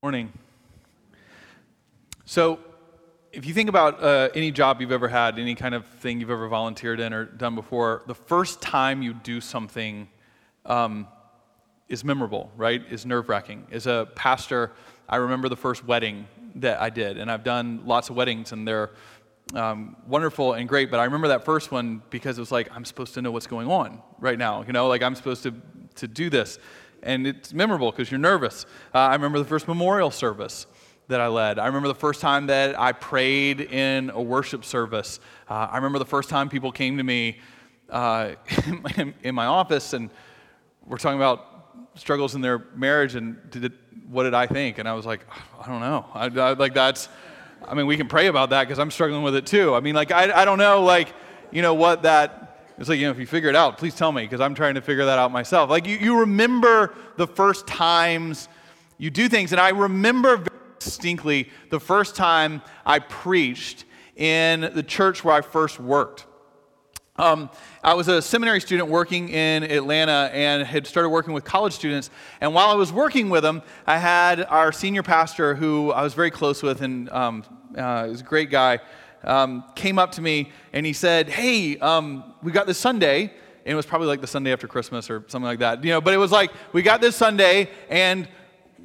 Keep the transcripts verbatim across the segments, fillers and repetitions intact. Morning. So, if you think about uh, any job you've ever had, any kind of thing you've ever volunteered in or done before, the first time you do something um, is memorable, right? Is nerve-wracking. As a pastor, I remember the first wedding that I did, and I've done lots of weddings, and they're um, wonderful and great, but I remember that first one because it was like, I'm supposed to know what's going on right now, you know? Like, I'm supposed to, to do this. And it's memorable because you're nervous. Uh, I remember the first memorial service that I led. I remember the first time that I prayed in a worship service. Uh, I remember the first time people came to me uh, in, my, in my office and we're talking about struggles in their marriage and did it, what did I think? And I was like, I don't know. I, I, like that's, I mean, we can pray about that because I'm struggling with it too. I mean, like, I, I don't know, like, you know, what that... It's like, you know, if you figure it out, please tell me, because I'm trying to figure that out myself. Like, you, you remember the first times you do things. And I remember very distinctly the first time I preached in the church where I first worked. Um, I was a seminary student working in Atlanta and had started working with college students. And while I was working with them, I had our senior pastor, who I was very close with, and um, uh, he was a great guy. Um, came up to me and he said, hey, um, we got this Sunday, and it was probably like the Sunday after Christmas or something like that, you know, but it was like, we got this Sunday, and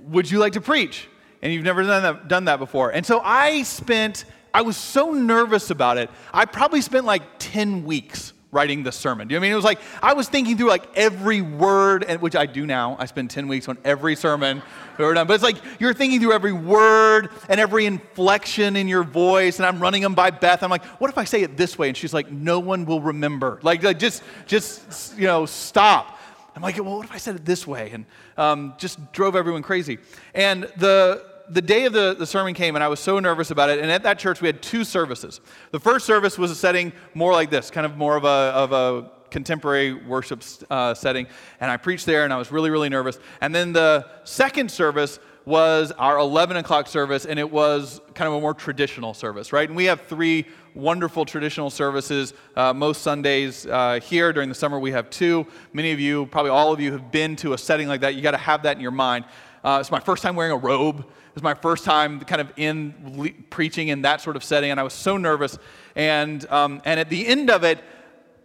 would you like to preach? And you've never done that, done that before. And so I spent, I was so nervous about it, I probably spent like ten weeks writing the sermon. Do you know what I mean? It was like, I was thinking through like every word, and which I do now. I spend ten weeks on every sermon. We're done. But it's like you're thinking through every word and every inflection in your voice, and I'm running them by Beth. I'm like, what if I say it this way? And she's like, no one will remember. Like, like just, just you know, stop. I'm like, well, what if I said it this way? And um, just drove everyone crazy. And the the day of the, the sermon came, and I was so nervous about it. And at that church, we had two services. The first service was a setting more like this, kind of more of a of a contemporary worship uh, setting, and I preached there, and I was really, really nervous. And then the second service was our eleven o'clock service, and it was kind of a more traditional service, right? And we have three wonderful traditional services uh, most Sundays uh, here. During the summer, we have two. Many of you, probably all of you, have been to a setting like that. You got to have that in your mind. Uh, it's my first time wearing a robe. It was my first time kind of in le- preaching in that sort of setting, and I was so nervous. And um, and at the end of it,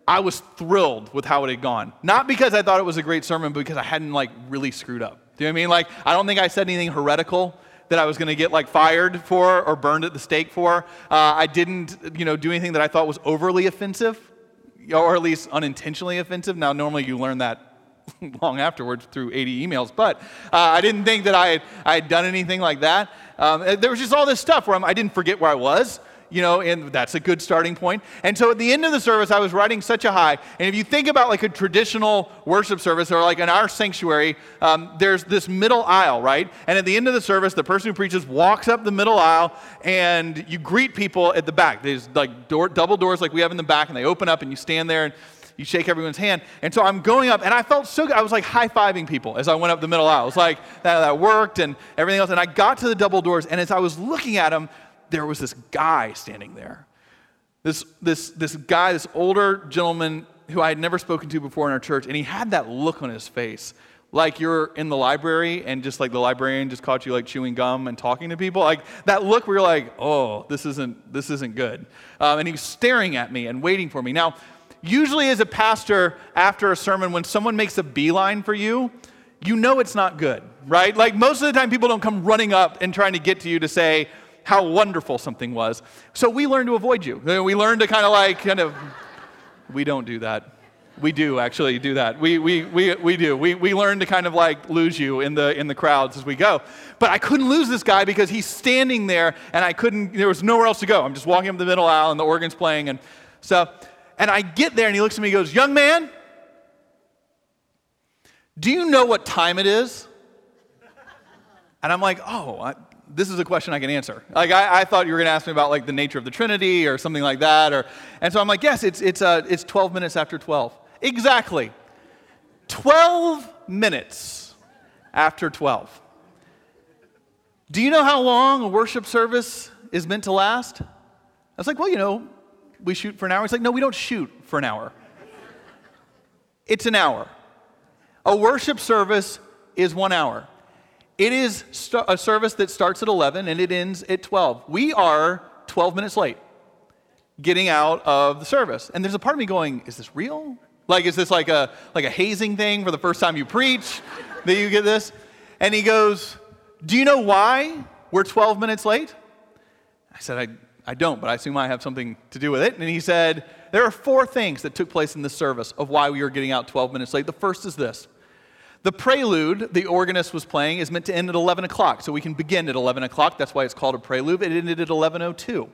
I was thrilled with how it had gone. Not because I thought it was a great sermon, but because I hadn't like really screwed up. Do you know what I mean? Like, I don't think I said anything heretical that I was going to get like fired for or burned at the stake for. Uh, I didn't, you know, do anything that I thought was overly offensive, or at least unintentionally offensive. Now, normally you learn that long afterwards through eighty emails, but uh, I didn't think that I had, I had done anything like that. Um, there was just all this stuff where I'm, I didn't forget where I was. You know, and that's a good starting point. And so at the end of the service, I was riding such a high. And if you think about like a traditional worship service, or like in our sanctuary, um, there's this middle aisle, right? And at the end of the service, the person who preaches walks up the middle aisle, and you greet people at the back. There's like door, double doors like we have in the back, and they open up, and you stand there, and you shake everyone's hand. And so I'm going up, and I felt so good. I was like high-fiving people as I went up the middle aisle. It was like, that, that worked and everything else. And I got to the double doors, and as I was looking at them, there was this guy standing there. This this this guy, this older gentleman who I had never spoken to before in our church, and he had that look on his face, like you're in the library and just like the librarian just caught you like chewing gum and talking to people. Like that look where you're like, oh, this isn't this isn't good. Um, and he was staring at me and waiting for me. Now, usually as a pastor, after a sermon, when someone makes a beeline for you, you know it's not good, right? Like most of the time people don't come running up and trying to get to you to say how wonderful something was. So we learn to avoid you. We learn to kind of like, kind of, we don't do that. We do actually do that. We we we we do. We we learn to kind of like lose you in the in the crowds as we go. But I couldn't lose this guy because he's standing there and I couldn't, there was nowhere else to go. I'm just walking up the middle aisle and the organ's playing and stuff. And I get there and he looks at me and goes, young man, do you know what time it is? And I'm like, oh, I, this is a question I can answer. Like I, I thought you were going to ask me about like the nature of the Trinity or something like that. Or, and so I'm like, yes, it's it's uh, it's twelve minutes after twelve. Exactly. twelve minutes after twelve. Do you know how long a worship service is meant to last? I was like, well, you know, we shoot for an hour. He's like, no, we don't shoot for an hour. It's an hour. A worship service is one hour. It is st- a service that starts at eleven and it ends at twelve. We are twelve minutes late getting out of the service. And there's a part of me going, is this real? Like, is this like a like a hazing thing for the first time you preach that you get this? And he goes, do you know why we're twelve minutes late? I said, I, I don't, but I assume I have something to do with it. And he said, there are four things that took place in this service of why we were getting out twelve minutes late. The first is this. The prelude the organist was playing is meant to end at eleven o'clock, so we can begin at eleven o'clock. That's why it's called a prelude. It ended at eleven oh two.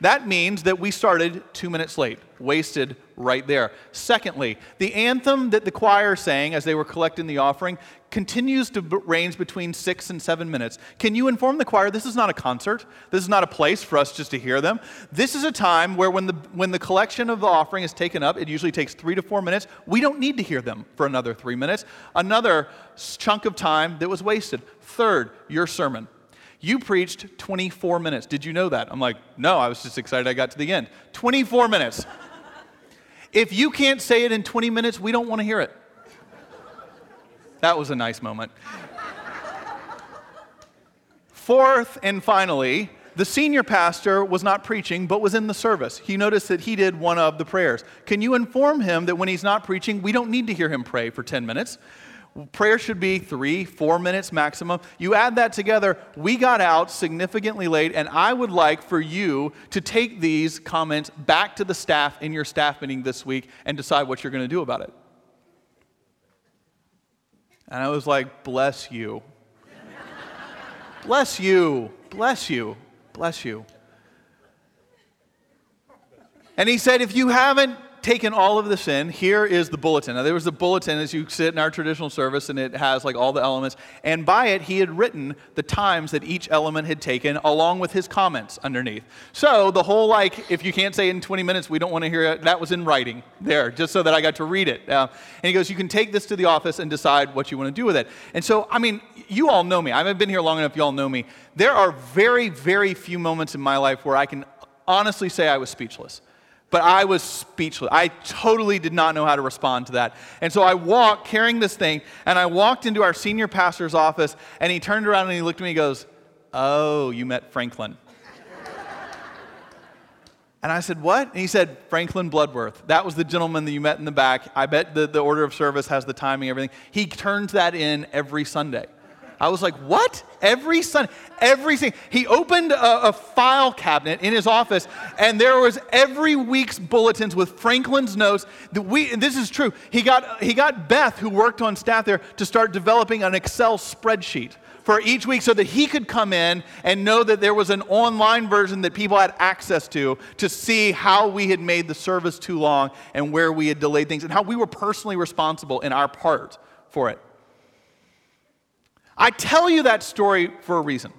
That means that we started two minutes late, wasted right there. Secondly, the anthem that the choir sang as they were collecting the offering continues to range between six and seven minutes. Can you inform the choir this is not a concert? This is not a place for us just to hear them. This is a time where when the when the collection of the offering is taken up, it usually takes three to four minutes. We don't need to hear them for another three minutes. Another chunk of time that was wasted. Third, your sermon. You preached twenty-four minutes. Did you know that? I'm like, no, I was just excited I got to the end. twenty-four minutes. If you can't say it in twenty minutes, we don't want to hear it. That was a nice moment. Fourth and finally, the senior pastor was not preaching, but was in the service. He noticed that he did one of the prayers. Can you inform him that when he's not preaching, we don't need to hear him pray for ten minutes? Prayer should be three, four minutes maximum. You add that together, we got out significantly late, and I would like for you to take these comments back to the staff in your staff meeting this week and decide what you're going to do about it. And I was like, bless you. Bless you. Bless you. Bless you. And he said, if you haven't taken all of this in, here is the bulletin. Now, there was a bulletin as you sit in our traditional service, and it has like all the elements. And by it, he had written the times that each element had taken, along with his comments underneath. So the whole like, if you can't say it in twenty minutes, we don't want to hear it. That was in writing there, just so that I got to read it. Uh, and he goes, you can take this to the office and decide what you want to do with it. And so, I mean, you all know me. I've been here long enough. You all know me. There are very, very few moments in my life where I can honestly say I was speechless. But I was speechless. I totally did not know how to respond to that. And so I walked carrying this thing, and I walked into our senior pastor's office, and he turned around and he looked at me and goes, oh, you met Franklin. And I said, what? And he said, Franklin Bloodworth. That was the gentleman that you met in the back. I bet the, the order of service has the timing, everything. He turns that in every Sunday. I was like, what? Every Sunday, every single, he opened a, a file cabinet in his office, and there was every week's bulletins with Franklin's notes. That we, and this is true. He got he got Beth, who worked on staff there, to start developing an Excel spreadsheet for each week so that he could come in and know that there was an online version that people had access to to see how we had made the service too long and where we had delayed things and how we were personally responsible in our part for it. I tell you that story for a reason.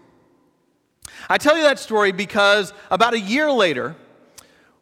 I tell you that story because about a year later,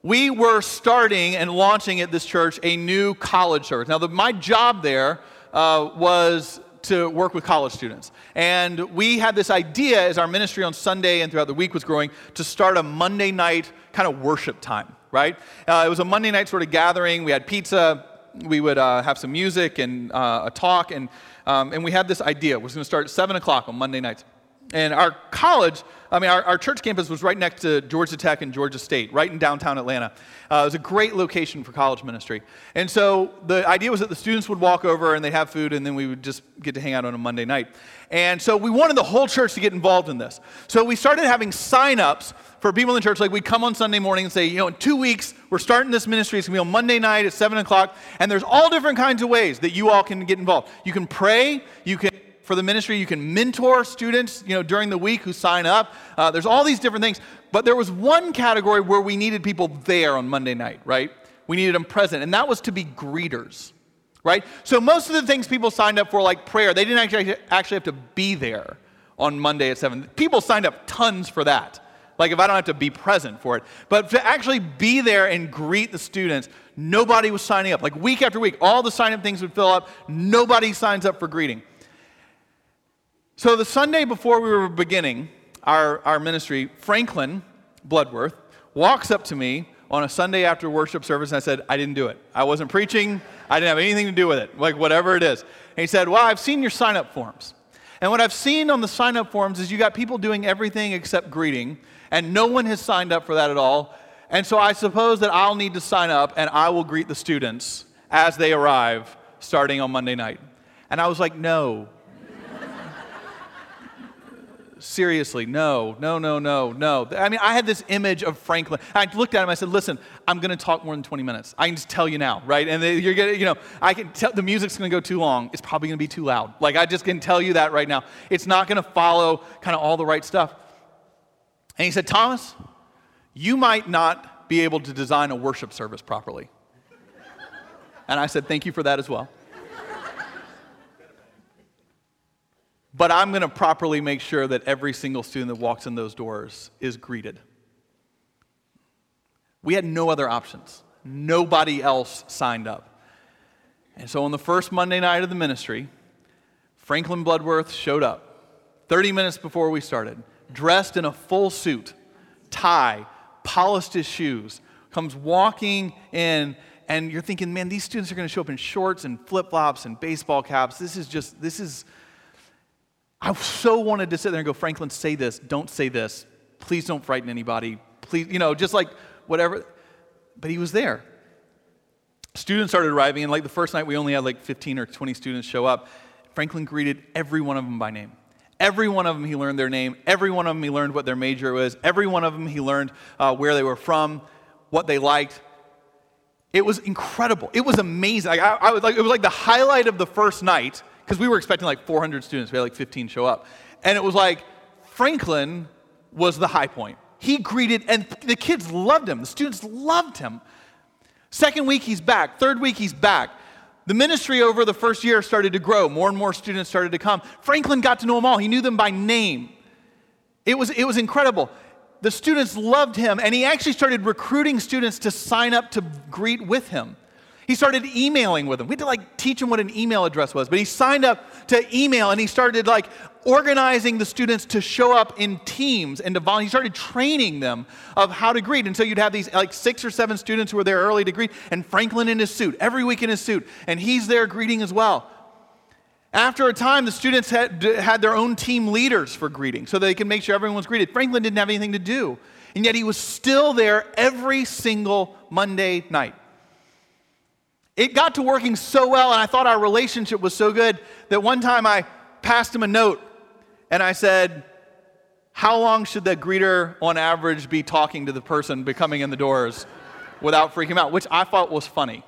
we were starting and launching at this church a new college service. Now, the, my job there uh, was to work with college students. And we had this idea as our ministry on Sunday and throughout the week was growing to start a Monday night kind of worship time, right? Uh, it was a Monday night sort of gathering. We had pizza. We would uh, have some music and uh, a talk, and um, and we had this idea. We're going to start at seven o'clock on Monday nights. And our college, I mean, our, our church campus was right next to Georgia Tech and Georgia State, right in downtown Atlanta. Uh, it was a great location for college ministry. And so the idea was that the students would walk over and they'd have food, and then we would just get to hang out on a Monday night. And so we wanted the whole church to get involved in this. So we started having sign-ups for people in the church. Like, we'd come on Sunday morning and say, you know, in two weeks, we're starting this ministry. It's going to be on Monday night at seven o'clock. And there's all different kinds of ways that you all can get involved. You can pray. You can, for the ministry, you can mentor students, you know, during the week who sign up. Uh, there's all these different things. But there was one category where we needed people there on Monday night, right? We needed them present. And that was to be greeters, right? So most of the things people signed up for, like prayer, they didn't actually actually have to be there on Monday at seven. People signed up tons for that. Like, if I don't have to be present for it. But to actually be there and greet the students, nobody was signing up. Like, week after week, all the sign-up things would fill up. Nobody signs up for greeting. So the Sunday before we were beginning our, our ministry, Franklin Bloodworth walks up to me on a Sunday after worship service, and I said, I didn't do it. I wasn't preaching. I didn't have anything to do with it, like whatever it is. And he said, well, I've seen your sign-up forms. And what I've seen on the sign-up forums is you got people doing everything except greeting, and no one has signed up for that at all. And so I suppose that I'll need to sign up, and I will greet the students as they arrive starting on Monday night. And I was like, no. Seriously, no, no, no, no, no. I mean, I had this image of Franklin. I looked at him, I said, listen, I'm going to talk more than twenty minutes. I can just tell you now, right? And they, you're gonna, you know, I can tell the music's going to go too long. It's probably going to be too loud. Like, I just can tell you that right now. It's not going to follow kind of all the right stuff. And he said, Thomas, you might not be able to design a worship service properly. And I said, thank you for that as well. But I'm going to properly make sure that every single student that walks in those doors is greeted. We had no other options. Nobody else signed up. And so on the first Monday night of the ministry, Franklin Bloodworth showed up thirty minutes before we started, dressed in a full suit, tie, polished his shoes, comes walking in. And you're thinking, man, these students are going to show up in shorts and flip-flops and baseball caps. This is just, this is... I so wanted to sit there and go, Franklin, say this, don't say this, please don't frighten anybody, please, you know, just like whatever. But he was there. Students started arriving, and like the first night we only had like fifteen or twenty students show up. Franklin greeted every one of them by name. Every one of them he learned their name, every one of them he learned what their major was, every one of them he learned uh, where they were from, what they liked. It was incredible. It was amazing. Like, I, I was like, it was like the highlight of the first night, because we were expecting like four hundred students. We had like fifteen show up. And it was like, Franklin was the high point. He greeted, and the kids loved him. The students loved him. Second week, he's back. Third week, he's back. The ministry over the first year started to grow. More and more students started to come. Franklin got to know them all. He knew them by name. It was, it was incredible. The students loved him, and he actually started recruiting students to sign up to greet with him. He started emailing with them. We had to like teach him what an email address was, but he signed up to email, and he started like organizing the students to show up in teams and to volunteer. He started training them of how to greet. And so you'd have these like six or seven students who were there early to greet, and Franklin in his suit, every week in his suit, and he's there greeting as well. After a time, the students had, had their own team leaders for greeting so they could make sure everyone was greeted. Franklin didn't have anything to do, and yet he was still there every single Monday night. It got to working so well, and I thought our relationship was so good that one time I passed him a note, and I said, how long should the greeter on average be talking to the person coming in the doors without freaking out, which I thought was funny.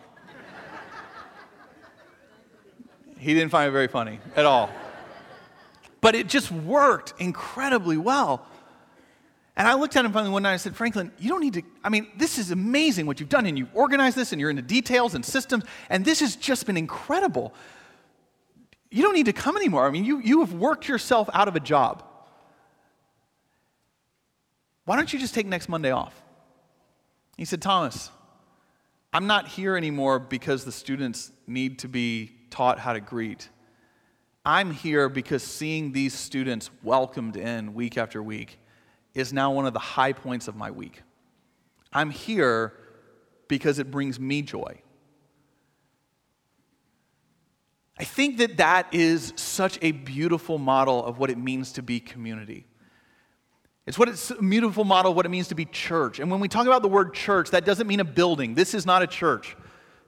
He didn't find it very funny at all. But it just worked incredibly well. And I looked at him finally one night and I said, Franklin, you don't need to, I mean, this is amazing what you've done, and you've organized this, and you're into details and systems, and this has just been incredible. You don't need to come anymore. I mean, you, you have worked yourself out of a job. Why don't you just take next Monday off? He said, Thomas, I'm not here anymore because the students need to be taught how to greet. I'm here because seeing these students welcomed in week after week is now one of the high points of my week. I'm here because it brings me joy. I think that that is such a beautiful model of what it means to be community. It's what it's a beautiful model of what it means to be church. And when we talk about the word church, that doesn't mean a building. This is not a church.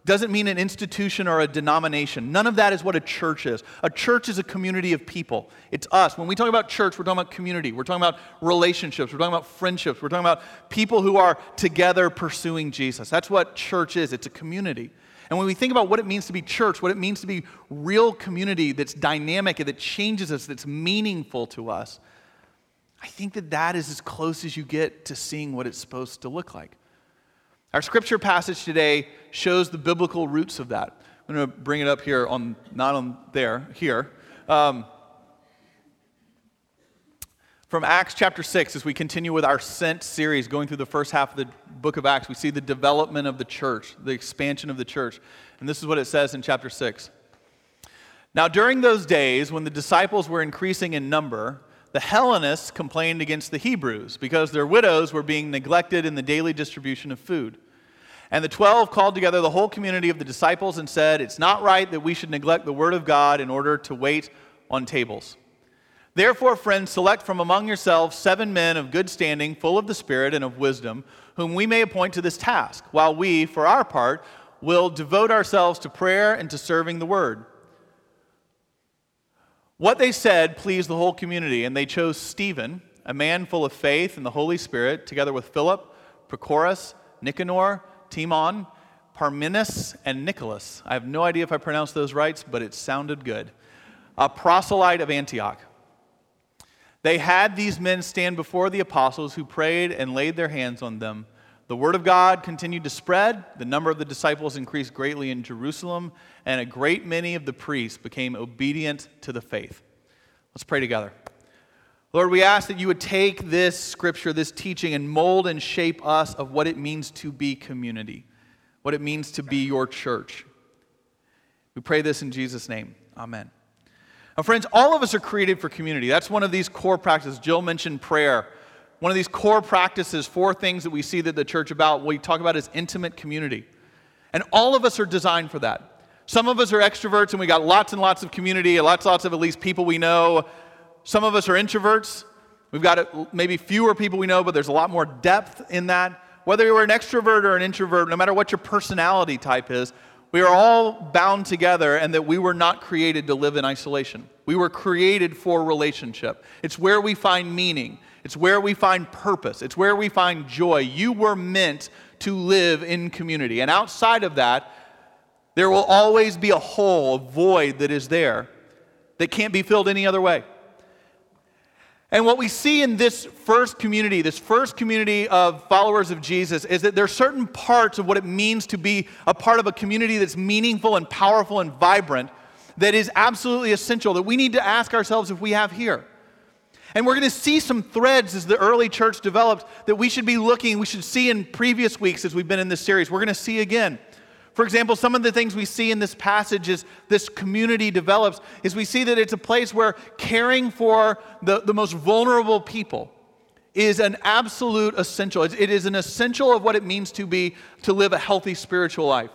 Doesn't mean an institution or a denomination. None of that is what a church is. A church is a community of people. It's us. When we talk about church, we're talking about community. We're talking about relationships. We're talking about friendships. We're talking about people who are together pursuing Jesus. That's what church is. It's a community. And when we think about what it means to be church, what it means to be real community that's dynamic and that changes us, that's meaningful to us, I think that that is as close as you get to seeing what it's supposed to look like. Our scripture passage today shows the biblical roots of that. I'm going to bring it up here on, not on there, here. Um, from Acts chapter six, as we continue with our Sent series, going through the first half of the book of Acts, we see the development of the church, the expansion of the church. And this is what it says in chapter six. Now during those days, when the disciples were increasing in number, the Hellenists complained against the Hebrews because their widows were being neglected in the daily distribution of food. And the twelve called together the whole community of the disciples and said, it's not right that we should neglect the word of God in order to wait on tables. Therefore, friends, select from among yourselves seven men of good standing, full of the Spirit and of wisdom, whom we may appoint to this task, while we, for our part, will devote ourselves to prayer and to serving the word. What they said pleased the whole community, and they chose Stephen, a man full of faith and the Holy Spirit, together with Philip, Prochorus, Nicanor, Timon, Parmenas, and Nicholas. I have no idea if I pronounced those right, but it sounded good. A proselyte of Antioch. They had these men stand before the apostles, who prayed and laid their hands on them. The word of God continued to spread. The number of the disciples increased greatly in Jerusalem, and a great many of the priests became obedient to the faith. Let's pray together. Lord, we ask that you would take this scripture, this teaching, and mold and shape us of what it means to be community, what it means to be your church. We pray this in Jesus' name. Amen. Now, friends, all of us are created for community. That's one of these core practices. Jill mentioned prayer. One of these core practices, four things that we see that the church about, we talk about is intimate community. And all of us are designed for that. Some of us are extroverts, and we got lots and lots of community, lots lots of at least people we know. Some of us are introverts. We've got maybe fewer people we know, but there's a lot more depth in that. Whether you're an extrovert or an introvert, no matter what your personality type is, we are all bound together, and that we were not created to live in isolation. We were created for relationship. It's where we find meaning. It's where we find purpose. It's where we find joy. You were meant to live in community. And outside of that, there will always be a hole, a void that is there that can't be filled any other way. And what we see in this first community, this first community of followers of Jesus, is that there are certain parts of what it means to be a part of a community that's meaningful and powerful and vibrant that is absolutely essential, that we need to ask ourselves if we have here. And we're going to see some threads as the early church developed that we should be looking, we should see in previous weeks as we've been in this series. We're going to see again. For example, some of the things we see in this passage as this community develops is we see that it's a place where caring for the, the most vulnerable people is an absolute essential. It is an essential of what it means to be, to live a healthy spiritual life.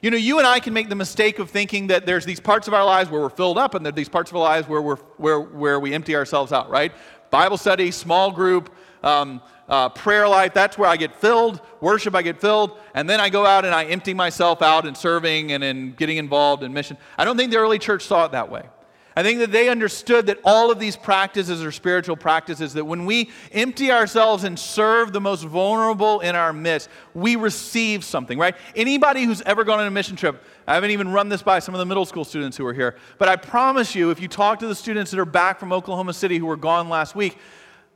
You know, you and I can make the mistake of thinking that there's these parts of our lives where we're filled up, and there are these parts of our lives where we're where where we empty ourselves out, right? Bible study, small group, um, Uh, prayer life, that's where I get filled. Worship, I get filled. And then I go out and I empty myself out in serving and in getting involved in mission. I don't think the early church saw it that way. I think that they understood that all of these practices are spiritual practices, that when we empty ourselves and serve the most vulnerable in our midst, we receive something, right? Anybody who's ever gone on a mission trip, I haven't even run this by some of the middle school students who are here, but I promise you, if you talk to the students that are back from Oklahoma City who were gone last week,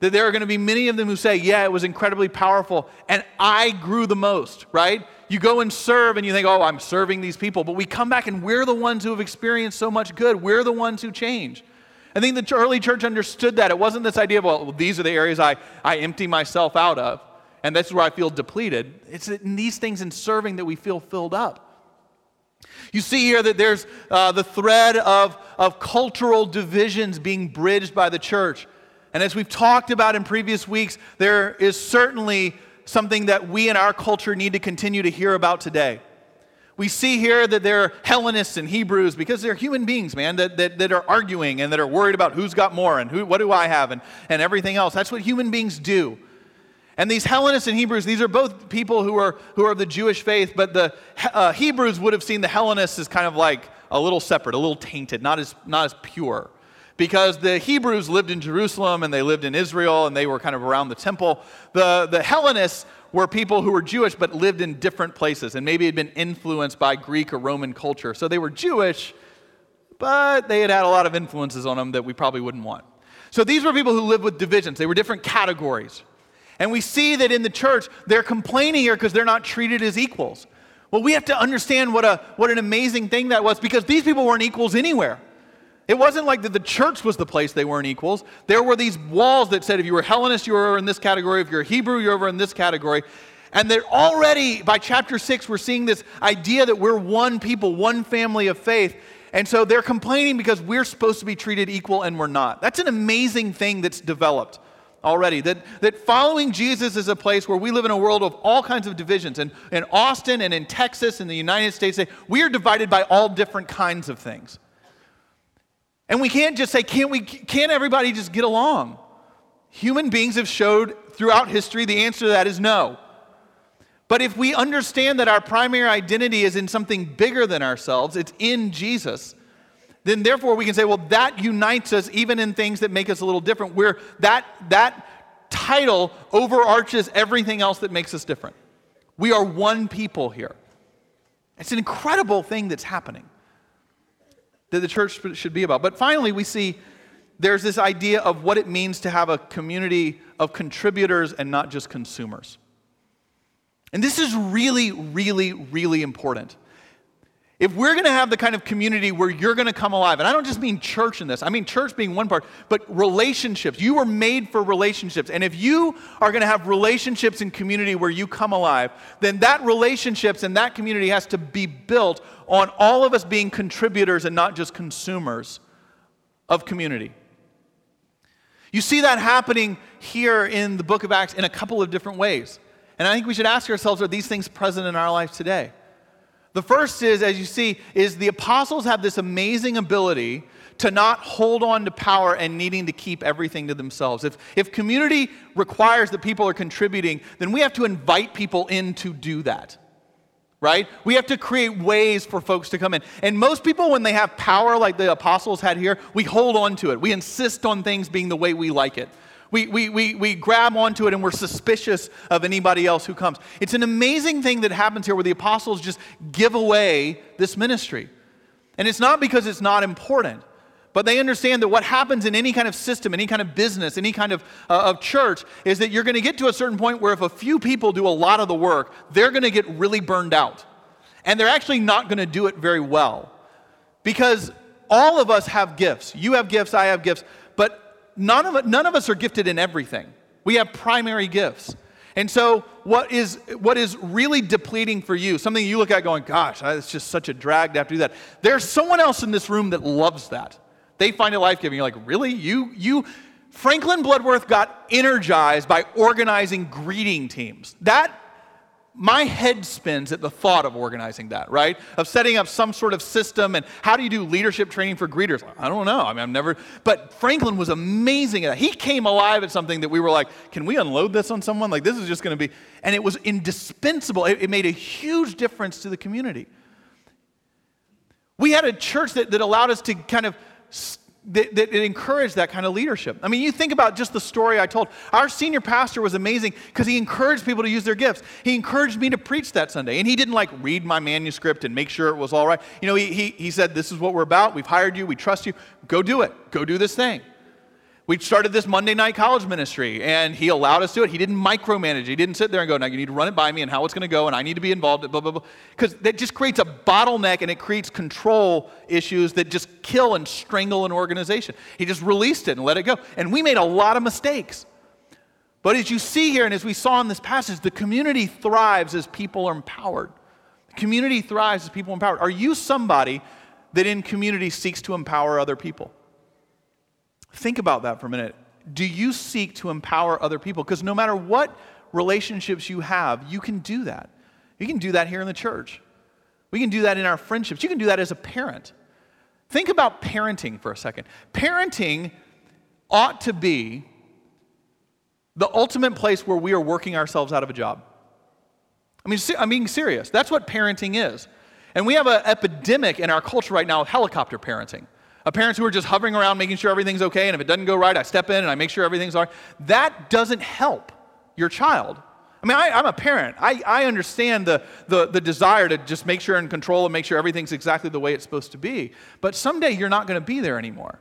that there are going to be many of them who say, yeah, it was incredibly powerful, and I grew the most, right? You go and serve, and you think, oh, I'm serving these people. But we come back, and we're the ones who have experienced so much good. We're the ones who change. I think the early church understood that. It wasn't this idea of, well, these are the areas I, I empty myself out of, and that's where I feel depleted. It's in these things in serving that we feel filled up. You see here that there's uh, the thread of, of cultural divisions being bridged by the church. And as we've talked about in previous weeks, there is certainly something that we in our culture need to continue to hear about today. We see here that there are Hellenists and Hebrews, because they're human beings, man, that, that, that are arguing and that are worried about who's got more and who, what do I have and, and everything else. That's what human beings do. And these Hellenists and Hebrews, these are both people who are who are of the Jewish faith, but the uh, Hebrews would have seen the Hellenists as kind of like a little separate, a little tainted, not as not as pure. Because the Hebrews lived in Jerusalem and they lived in Israel and they were kind of around the temple. The, the Hellenists were people who were Jewish but lived in different places and maybe had been influenced by Greek or Roman culture. So they were Jewish, but they had had a lot of influences on them that we probably wouldn't want. So these were people who lived with divisions. They were different categories. And we see that in the church, they're complaining here because they're not treated as equals. Well, we have to understand what a what an amazing thing that was, because these people weren't equals anywhere. It wasn't like that the church was the place they weren't equals. There were these walls that said if you were Hellenist, you were in this category. If you're Hebrew, you're over in this category. And they're already, by chapter six, we're seeing this idea that we're one people, one family of faith. And so they're complaining because we're supposed to be treated equal and we're not. That's an amazing thing that's developed already. That, that following Jesus is a place where we live in a world of all kinds of divisions. And in Austin and in Texas and the United States, we are divided by all different kinds of things. And we can't just say, can't we? Can't everybody just get along? Human beings have showed throughout history the answer to that is no. But if we understand that our primary identity is in something bigger than ourselves, it's in Jesus, then therefore we can say, well, that unites us even in things that make us a little different. We're, that, that title overarches everything else that makes us different. We are one people here. It's an incredible thing that's happening that the church should be about. But finally, we see there's this idea of what it means to have a community of contributors and not just consumers. And this is really, really, really important. If we're going to have the kind of community where you're going to come alive, and I don't just mean church in this, I mean church being one part, but relationships. You were made for relationships. And if you are going to have relationships and community where you come alive, then that relationships and that community has to be built on all of us being contributors and not just consumers of community. You see that happening here in the book of Acts in a couple of different ways. And I think we should ask ourselves, are these things present in our lives today? The first is, as you see, is the apostles have this amazing ability to not hold on to power and needing to keep everything to themselves. If, if community requires that people are contributing, then we have to invite people in to do that, right? We have to create ways for folks to come in. And most people, when they have power like the apostles had here, we hold on to it. We insist on things being the way we like it. We, we we we grab onto it and we're suspicious of anybody else who comes. It's an amazing thing that happens here where the apostles just give away this ministry. And it's not because it's not important, but they understand that what happens in any kind of system, any kind of business, any kind of, uh, of church is that you're going to get to a certain point where if a few people do a lot of the work, they're going to get really burned out. And they're actually not going to do it very well. Because all of us have gifts. You have gifts, I have gifts, but None of, none of us are gifted in everything. We have primary gifts. And so what is what is really depleting for you, something you look at going, gosh, it's just such a drag to have to do that. There's someone else in this room that loves that. They find it life-giving. You're like, really? You, you? Franklin Bloodworth got energized by organizing greeting teams. That, my head spins at the thought of organizing that, right? Of setting up some sort of system and how do you do leadership training for greeters? I don't know. I mean, I've never, but Franklin was amazing at that. He came alive at something that we were like, can we unload this on someone? Like, this is just going to be, and it was indispensable. It, it made a huge difference to the community. We had a church that, that allowed us to kind of, that, that it encouraged that kind of leadership. I mean, you think about just the story I told. Our senior pastor was amazing because he encouraged people to use their gifts. He encouraged me to preach that Sunday, and he didn't like read my manuscript and make sure it was all right. You know, he he, he said, this is what we're about. We've hired you. We trust you. Go do it. Go do this thing. We started this Monday night college ministry, and he allowed us to do it. He didn't micromanage. He didn't sit there and go, now you need to run it by me and how it's going to go, and I need to be involved, blah, blah, blah. Because that just creates a bottleneck, and it creates control issues that just kill and strangle an organization. He just released it and let it go. And we made a lot of mistakes. But as you see here, and as we saw in this passage, the community thrives as people are empowered. The community thrives as people are empowered. Are you somebody that in community seeks to empower other people? Think about that for a minute. Do you seek to empower other people? Because no matter what relationships you have, you can do that. You can do that here in the church. We can do that in our friendships. You can do that as a parent. Think about parenting for a second. Parenting ought to be the ultimate place where we are working ourselves out of a job. I mean, I'm being serious. That's what parenting is. And we have an epidemic in our culture right now of helicopter parenting. Parents who are just hovering around making sure everything's okay, and if it doesn't go right, I step in and I make sure everything's all right. That doesn't help your child. I mean, I, I'm a parent. I, I understand the, the, the desire to just make sure and control and make sure everything's exactly the way it's supposed to be. But someday you're not going to be there anymore.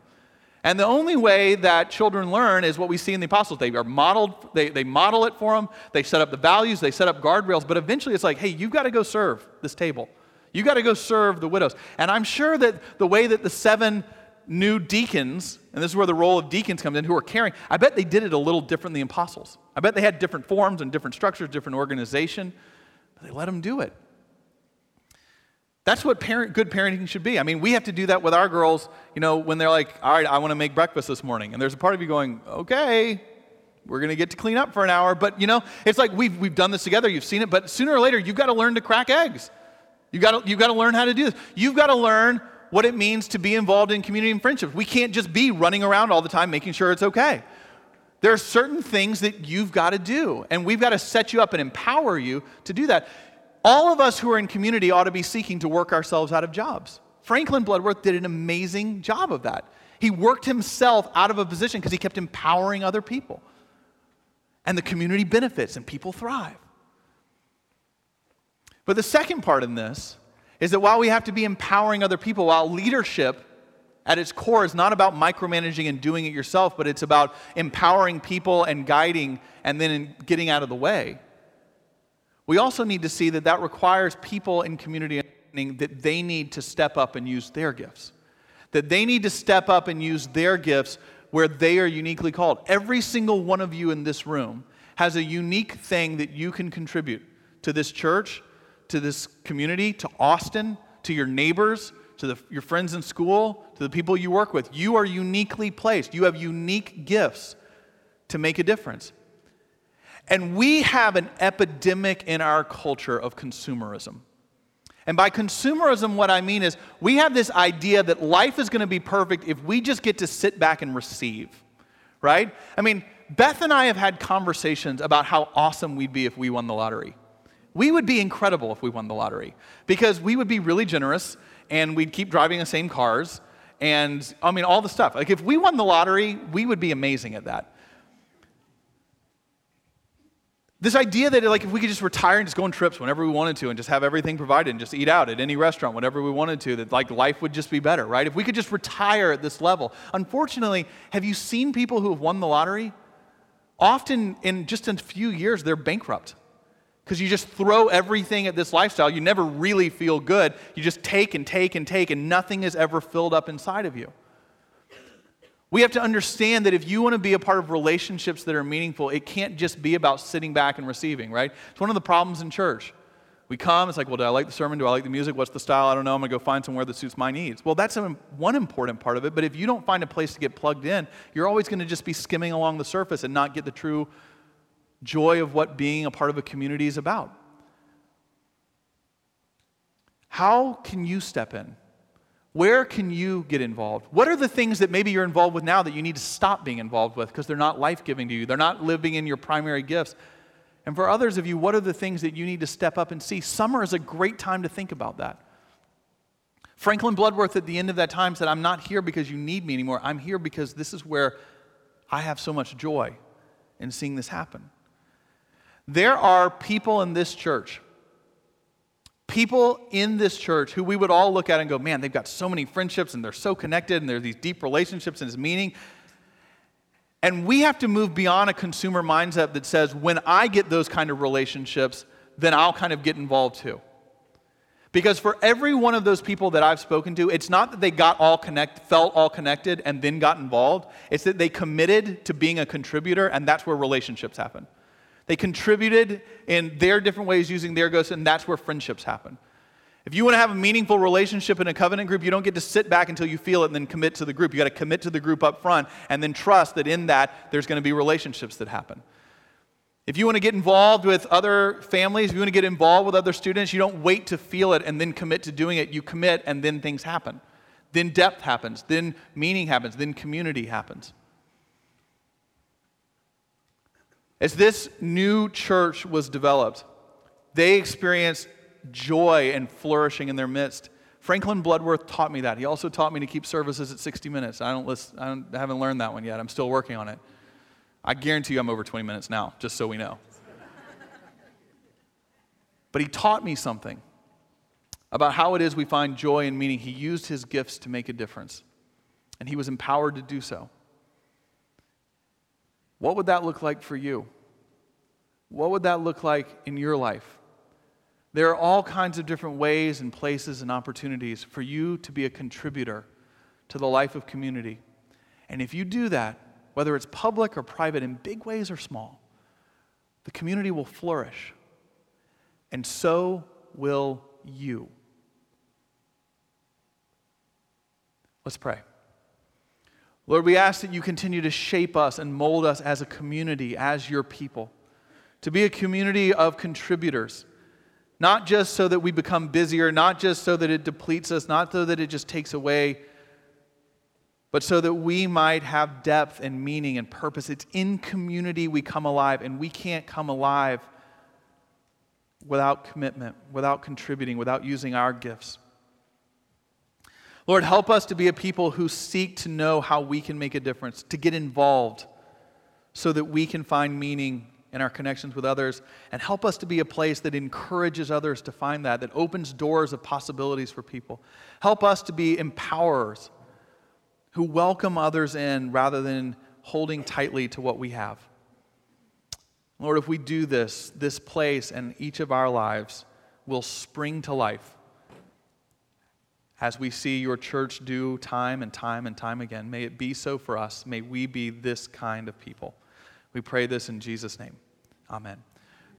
And the only way that children learn is what we see in the apostles. They are modeled, they, they model it for them, they set up the values, they set up guardrails, but eventually it's like, hey, you've got to go serve this table. You've got to go serve the widows. And I'm sure that the way that the seven new deacons, and this is where the role of deacons comes in, who are caring, I bet they did it a little different than the apostles. I bet they had different forms and different structures, different organization, but they let them do it. That's what parent, good parenting should be. I mean, we have to do that with our girls, you know, when they're like, all right, I want to make breakfast this morning. And there's a part of you going, okay, we're going to get to clean up for an hour. But, you know, it's like we've we've done this together. You've seen it. But sooner or later, you've got to learn to crack eggs. You've got to, you've got to learn how to do this. You've got to learn what it means to be involved in community and friendships. We can't just be running around all the time making sure it's okay. There are certain things that you've got to do, and we've got to set you up and empower you to do that. All of us who are in community ought to be seeking to work ourselves out of jobs. Franklin Bloodworth did an amazing job of that. He worked himself out of a position because he kept empowering other people. And the community benefits and people thrive. But the second part in this is that while we have to be empowering other people, while leadership at its core is not about micromanaging and doing it yourself, but it's about empowering people and guiding and then getting out of the way, we also need to see that that requires people in community that they need to step up and use their gifts. That they need to step up and use their gifts where they are uniquely called. Every single one of you in this room has a unique thing that you can contribute to this church, to this community, to Austin, to your neighbors, to the, your friends in school, to the people you work with. You are uniquely placed. You have unique gifts to make a difference. And we have an epidemic in our culture of consumerism. And by consumerism, what I mean is we have this idea that life is going to be perfect if we just get to sit back and receive, right? I mean, Beth and I have had conversations about how awesome we'd be if we won the lottery. We would be incredible if we won the lottery because we would be really generous and we'd keep driving the same cars and, I mean, all the stuff. Like, if we won the lottery, we would be amazing at that. This idea that, like, if we could just retire and just go on trips whenever we wanted to and just have everything provided and just eat out at any restaurant whenever we wanted to, that, like, life would just be better, right? If we could just retire at this level. Unfortunately, have you seen people who have won the lottery? Often, in just a few years, they're bankrupt because you just throw everything at this lifestyle. You never really feel good. You just take and take and take, and nothing is ever filled up inside of you. We have to understand that if you want to be a part of relationships that are meaningful, it can't just be about sitting back and receiving, right? It's one of the problems in church. We come, it's like, well, do I like the sermon? Do I like the music? What's the style? I don't know. I'm going to go find somewhere that suits my needs. Well, that's a, one important part of it, but if you don't find a place to get plugged in, you're always going to just be skimming along the surface and not get the true joy of what being a part of a community is about. How can you step in? Where can you get involved? What are the things that maybe you're involved with now that you need to stop being involved with because they're not life-giving to you? They're not living in your primary gifts. And for others of you, what are the things that you need to step up and see? Summer is a great time to think about that. Franklin Bloodworth at the end of that time said, I'm not here because you need me anymore. I'm here because this is where I have so much joy in seeing this happen. There are people in this church People in this church who we would all look at and go, man, they've got so many friendships and they're so connected and there's these deep relationships and it's meaning. And we have to move beyond a consumer mindset that says, when I get those kind of relationships, then I'll kind of get involved too. Because for every one of those people that I've spoken to, it's not that they got all connect, felt all connected and then got involved. It's that they committed to being a contributor, and that's where relationships happen. They contributed in their different ways using their gifts, and that's where friendships happen. If you want to have a meaningful relationship in a covenant group, you don't get to sit back until you feel it and then commit to the group. You got to commit to the group up front and then trust that in that there's going to be relationships that happen. If you want to get involved with other families, if you want to get involved with other students, you don't wait to feel it and then commit to doing it. You commit, and then things happen. Then depth happens. Then meaning happens. Then community happens. As this new church was developed, they experienced joy and flourishing in their midst. Franklin Bloodworth taught me that. He also taught me to keep services at sixty minutes. I don't listen, I, don't, I haven't learned that one yet. I'm still working on it. I guarantee you I'm over twenty minutes now, just so we know. But he taught me something about how it is we find joy and meaning. He used his gifts to make a difference, and he was empowered to do so. What would that look like for you? What would that look like in your life? There are all kinds of different ways and places and opportunities for you to be a contributor to the life of community. And if you do that, whether it's public or private, in big ways or small, the community will flourish. And so will you. Let's pray. Lord, we ask that you continue to shape us and mold us as a community, as your people, to be a community of contributors, Not just so that we become busier, not just so that it depletes us, not so that it just takes away, but so that we might have depth and meaning and purpose. It's in community we come alive, and we can't come alive without commitment, without contributing, without using our gifts. Lord, help us to be a people who seek to know how we can make a difference, to get involved so that we can find meaning in our connections with others, and help us to be a place that encourages others to find that, that opens doors of possibilities for people. Help us to be empowerers who welcome others in rather than holding tightly to what we have. Lord, if we do this, this place and each of our lives will spring to life as we see your church do time and time and time again. May it be so for us. May we be this kind of people. We pray this in Jesus' name. Amen.